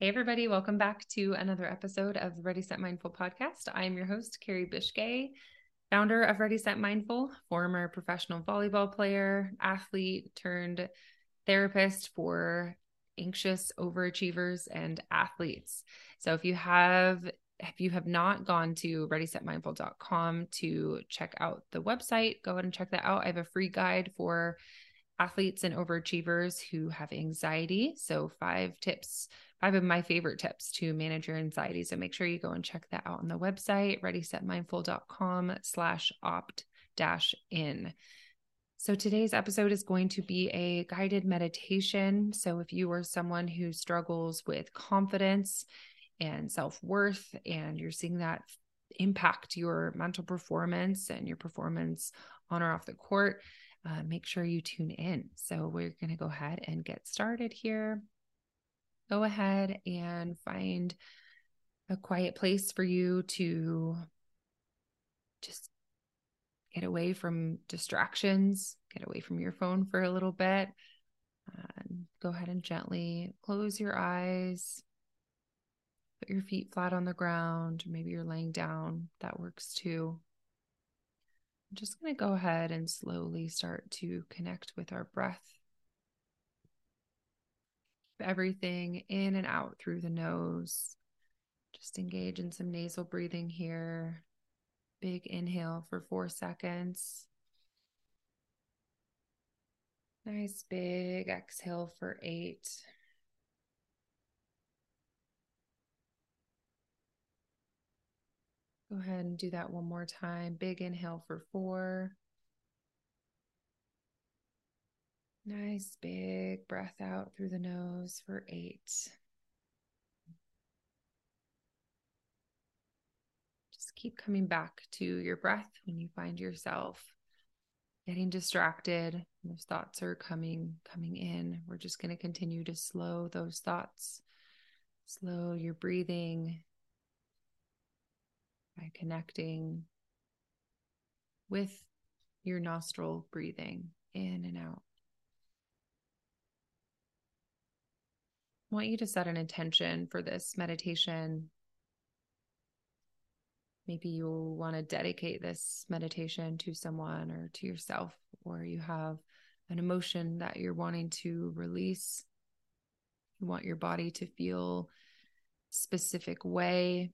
Hey everybody, welcome back to another episode of the Ready Set Mindful podcast. I'm your host, Carrie Bishke, founder of Ready Set Mindful, former professional volleyball player, athlete turned therapist for anxious overachievers and athletes. So if you have not gone to readysetmindful.com to check out the website, go ahead and check that out. I have a free guide for athletes and overachievers who have anxiety. So five of my favorite tips to manage your anxiety. So make sure you go and check that out on the website, readysetmindful.com/opt-in. So today's episode is going to be a guided meditation. So if you are someone who struggles with confidence and self-worth, and you're seeing that impact your mental performance and your performance on or off the court, make sure you tune in. So we're going to go ahead and get started here. Go ahead and find a quiet place for you to just get away from distractions, get away from your phone for a little bit. Go ahead and gently close your eyes, put your feet flat on the ground. Maybe you're laying down, that works too. I'm just going to go ahead and slowly start to connect with our breath. Everything in and out through the nose. Just engage in some nasal breathing here. Big inhale for 4 seconds. Nice big exhale for 8. Go ahead and do that one more time. Big inhale for 4. Nice big breath out through the nose for 8. Just keep coming back to your breath when you find yourself getting distracted. Those thoughts are coming in. We're just going to continue to slow those thoughts, slow your breathing by connecting with your nostril breathing in and out. I want you to set an intention for this meditation. Maybe you'll want to dedicate this meditation to someone or to yourself, or you have an emotion that you're wanting to release. You want your body to feel a specific way.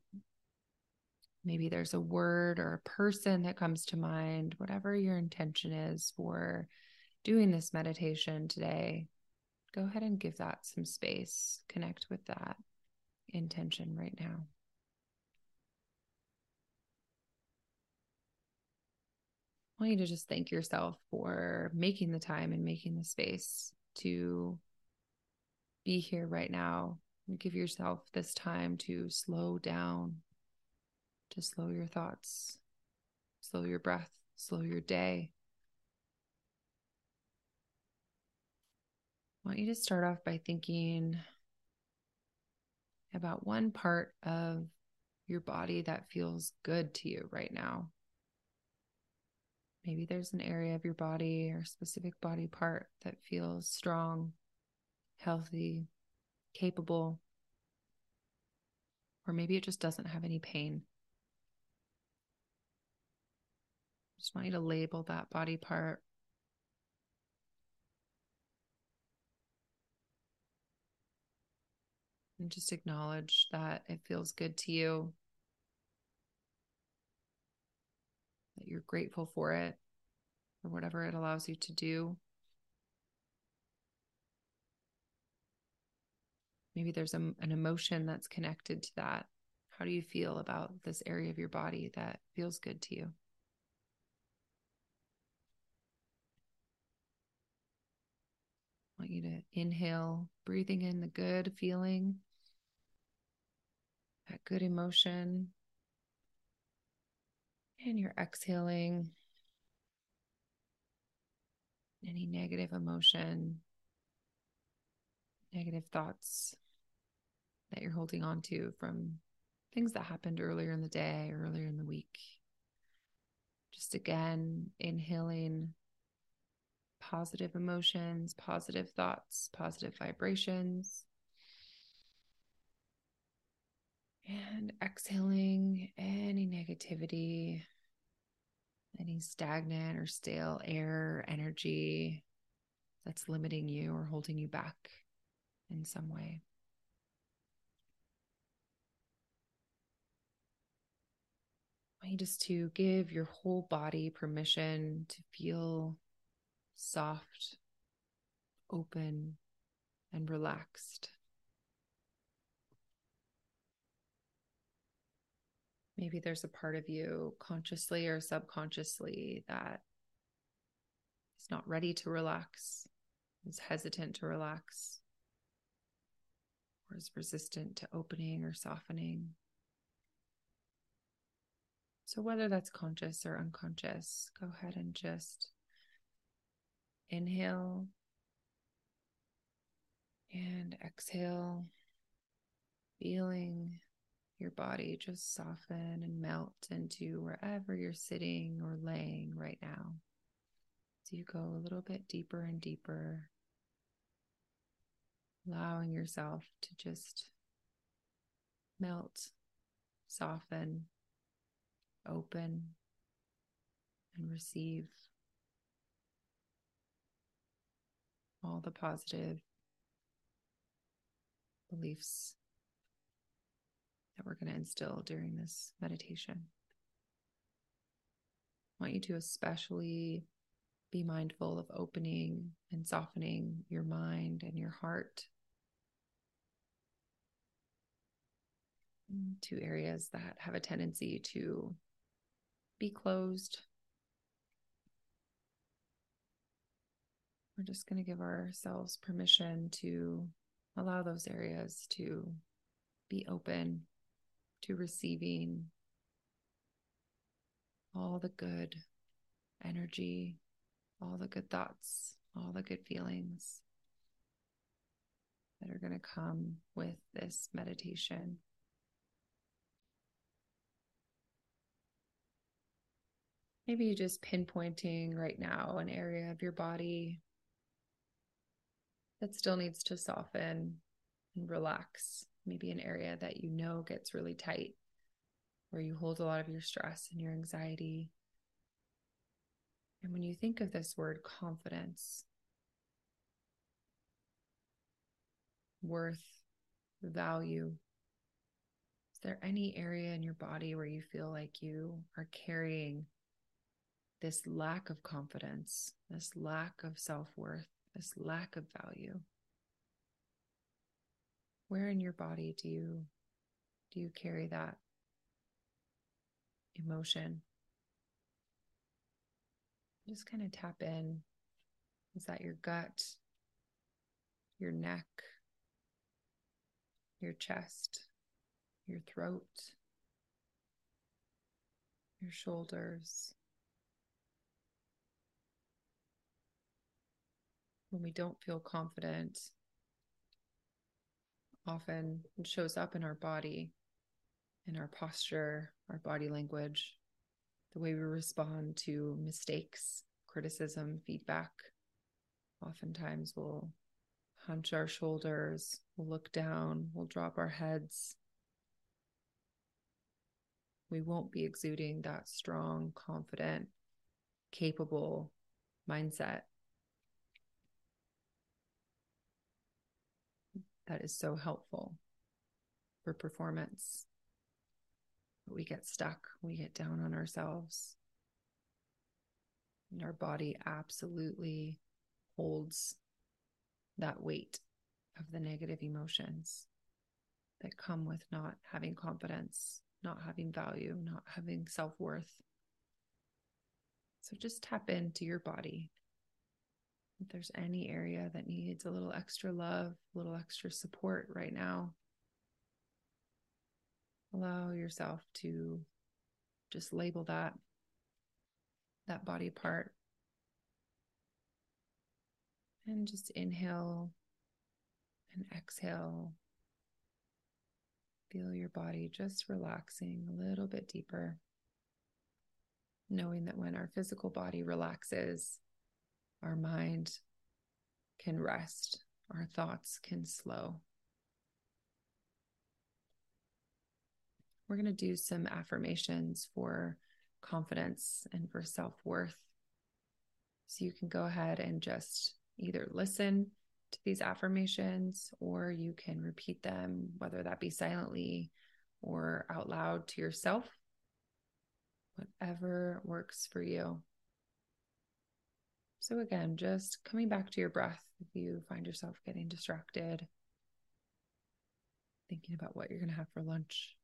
Maybe there's a word or a person that comes to mind, whatever your intention is for doing this meditation today. Go ahead and give that some space. Connect with that intention right now. I want you to just thank yourself for making the time and making the space to be here right now. Give yourself this time to slow down, to slow your thoughts, slow your breath, slow your day. I want you to start off by thinking about one part of your body that feels good to you right now. Maybe there's an area of your body or specific body part that feels strong, healthy, capable, or maybe it just doesn't have any pain. I just want you to label that body part. And just acknowledge that it feels good to you, that you're grateful for it, for whatever it allows you to do. Maybe there's an emotion that's connected to that. How do you feel about this area of your body that feels good to you? I want you to inhale, breathing in the good feeling, that good emotion, and you're exhaling any negative emotion, negative thoughts that you're holding on to from things that happened earlier in the day, earlier in the week. Just again, inhaling positive emotions, positive thoughts, positive vibrations, And exhaling any negativity, any stagnant or stale air, energy that's limiting you or holding you back in some way. I want you just to give your whole body permission to feel soft, open, and relaxed. Maybe there's a part of you consciously or subconsciously that is not ready to relax, is hesitant to relax, or is resistant to opening or softening. So whether that's conscious or unconscious, go ahead and just inhale and exhale, feeling your body just soften and melt into wherever you're sitting or laying right now. So you go a little bit deeper and deeper, allowing yourself to just melt, soften, open, and receive all the positive beliefs that we're going to instill during this meditation. I want you to especially be mindful of opening and softening your mind and your heart. Two areas that have a tendency to be closed. We're just going to give ourselves permission to allow those areas to be open, to receiving all the good energy, all the good thoughts, all the good feelings that are going to come with this meditation. Maybe you're just pinpointing right now an area of your body that still needs to soften and relax. Maybe an area that you know gets really tight, where you hold a lot of your stress and your anxiety. And when you think of this word confidence, worth, value, is there any area in your body where you feel like you are carrying this lack of confidence, this lack of self-worth, this lack of value? Where in your body do you carry that emotion? Just kind of tap in. Is that your gut, your neck, your chest, your throat, your shoulders? When we don't feel confident, often it shows up in our body, in our posture, our body language, the way we respond to mistakes, criticism, feedback. Oftentimes we'll hunch our shoulders, we'll look down, we'll drop our heads. We won't be exuding that strong, confident, capable mindset that is so helpful for performance. But we get stuck, we get down on ourselves. And our body absolutely holds that weight of the negative emotions that come with not having confidence, not having value, not having self-worth. So just tap into your body. If there's any area that needs a little extra love, a little extra support right now, allow yourself to just label that body part. And just inhale and exhale. Feel your body just relaxing a little bit deeper, knowing that when our physical body relaxes, our mind can rest, our thoughts can slow. we're going to do some affirmations for confidence and for self-worth. So you can go ahead and just either listen to these affirmations, or you can repeat them, whether that be silently or out loud to yourself, whatever works for you. So again, just coming back to your breath if you find yourself getting distracted, thinking about what you're going to have for lunch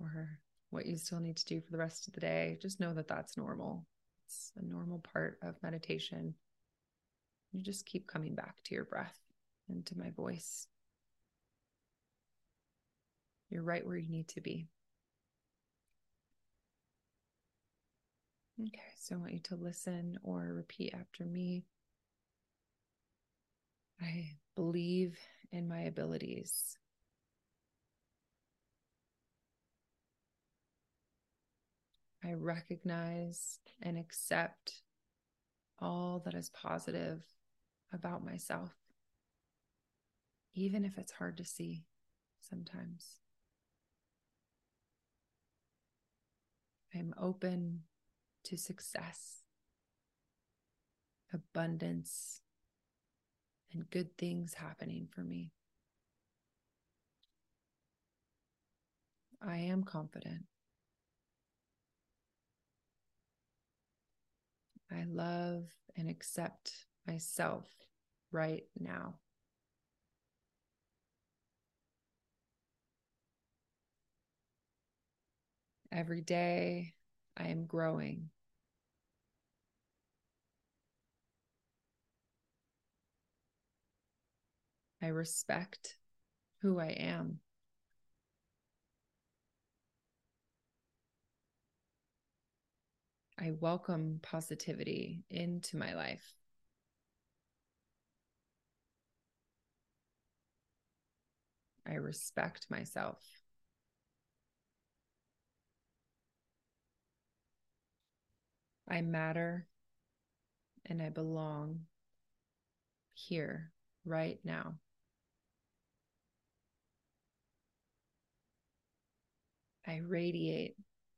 or what you still need to do for the rest of the day. Just know that that's normal. It's a normal part of meditation. You just keep coming back to your breath and to my voice. You're right where you need to be. Okay, so I want you to listen or repeat after me. I believe in my abilities. I recognize and accept all that is positive about myself, even if it's hard to see sometimes. I'm open to success, abundance, and good things happening for me. I am confident. I love and accept myself right now. Every day I am growing. I respect who I am. I welcome positivity into my life. I respect myself. I matter and I belong here right now. I radiate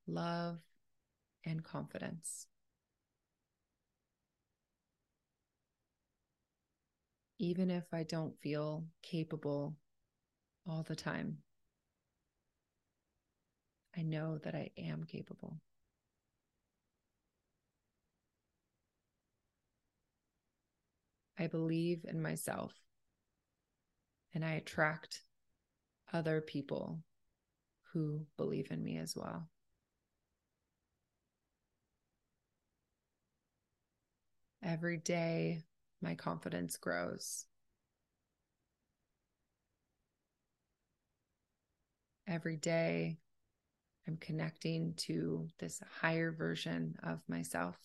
love and confidence. Even if I don't feel capable all the time, I know that I am capable. I believe in myself, and I attract other people who believe in me as well. Every day, my confidence grows. Every day, I'm connecting to this higher version of myself.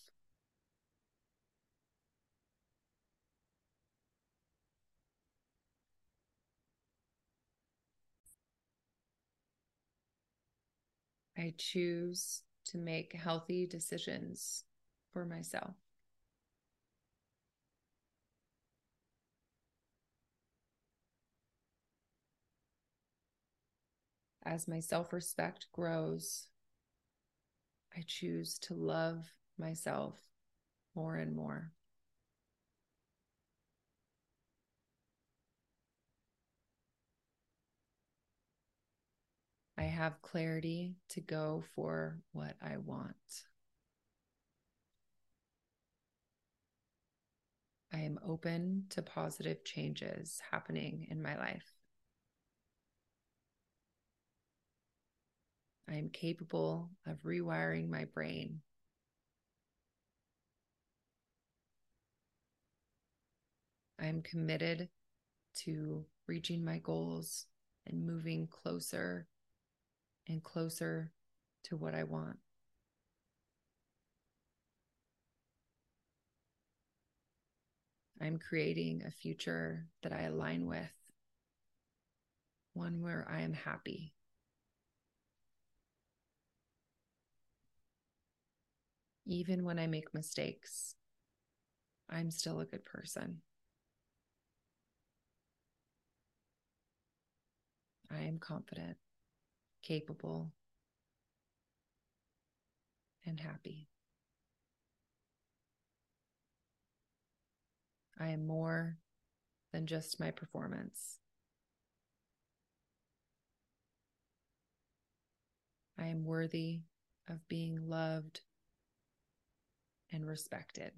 I choose to make healthy decisions for myself. As my self-respect grows, I choose to love myself more and more. I have clarity to go for what I want. I am open to positive changes happening in my life. I am capable of rewiring my brain. I am committed to reaching my goals and moving closer and closer to what I want. I'm creating a future that I align with, one where I am happy. Even when I make mistakes, I'm still a good person. I am confident, capable, and happy. I am more than just my performance. I am worthy of being loved and respected.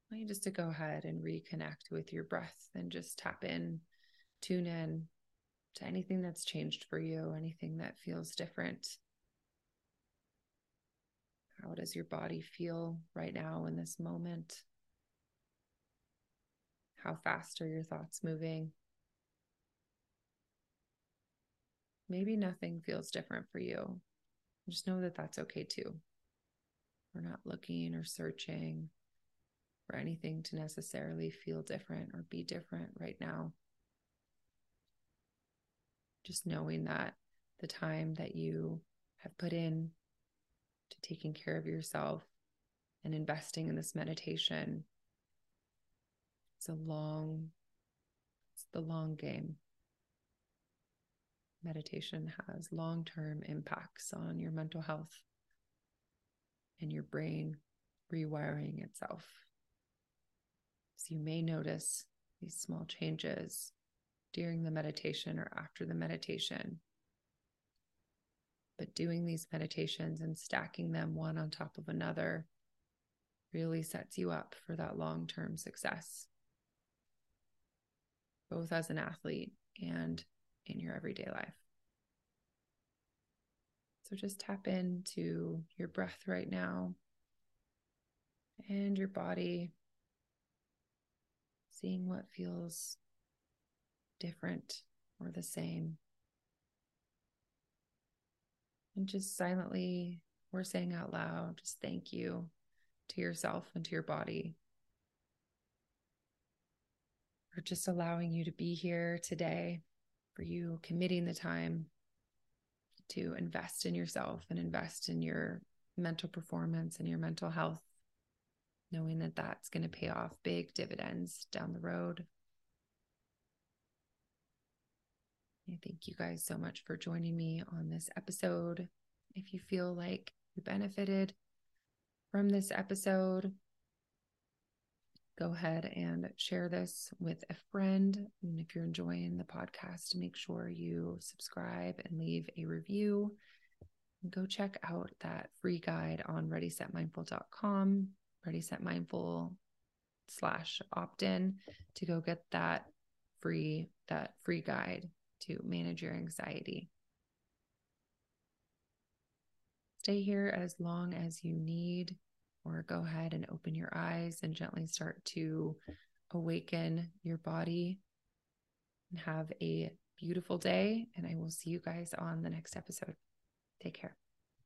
I want you just to go ahead and reconnect with your breath and just tap in, tune in to anything that's changed for you, anything that feels different. How does your body feel right now in this moment? How fast are your thoughts moving? Maybe nothing feels different for you. Just know that that's okay too. We're not looking or searching for anything to necessarily feel different or be different right now. Just knowing that the time that you have put in to taking care of yourself and investing in this meditation, it's the long game. Meditation has long-term impacts on your mental health and your brain rewiring itself. So you may notice these small changes during the meditation or after the meditation. But doing these meditations and stacking them one on top of another really sets you up for that long-term success, both as an athlete and in your everyday life. So just tap into your breath right now and your body, seeing what feels different or the same. And just silently, we're saying out loud, just thank you to yourself and to your body for just allowing you to be here today, for you committing the time to invest in yourself and invest in your mental performance and your mental health, knowing that that's going to pay off big dividends down the road. I thank you guys so much for joining me on this episode. If you feel like you benefited from this episode, go ahead and share this with a friend. And if you're enjoying the podcast, make sure you subscribe and leave a review. Go check out that free guide on readysetmindful.com, readysetmindful/opt-in to go get that free guide to manage your anxiety. Stay here as long as you need, or go ahead and open your eyes and gently start to awaken your body. And have a beautiful day, and I will see you guys on the next episode. Take care.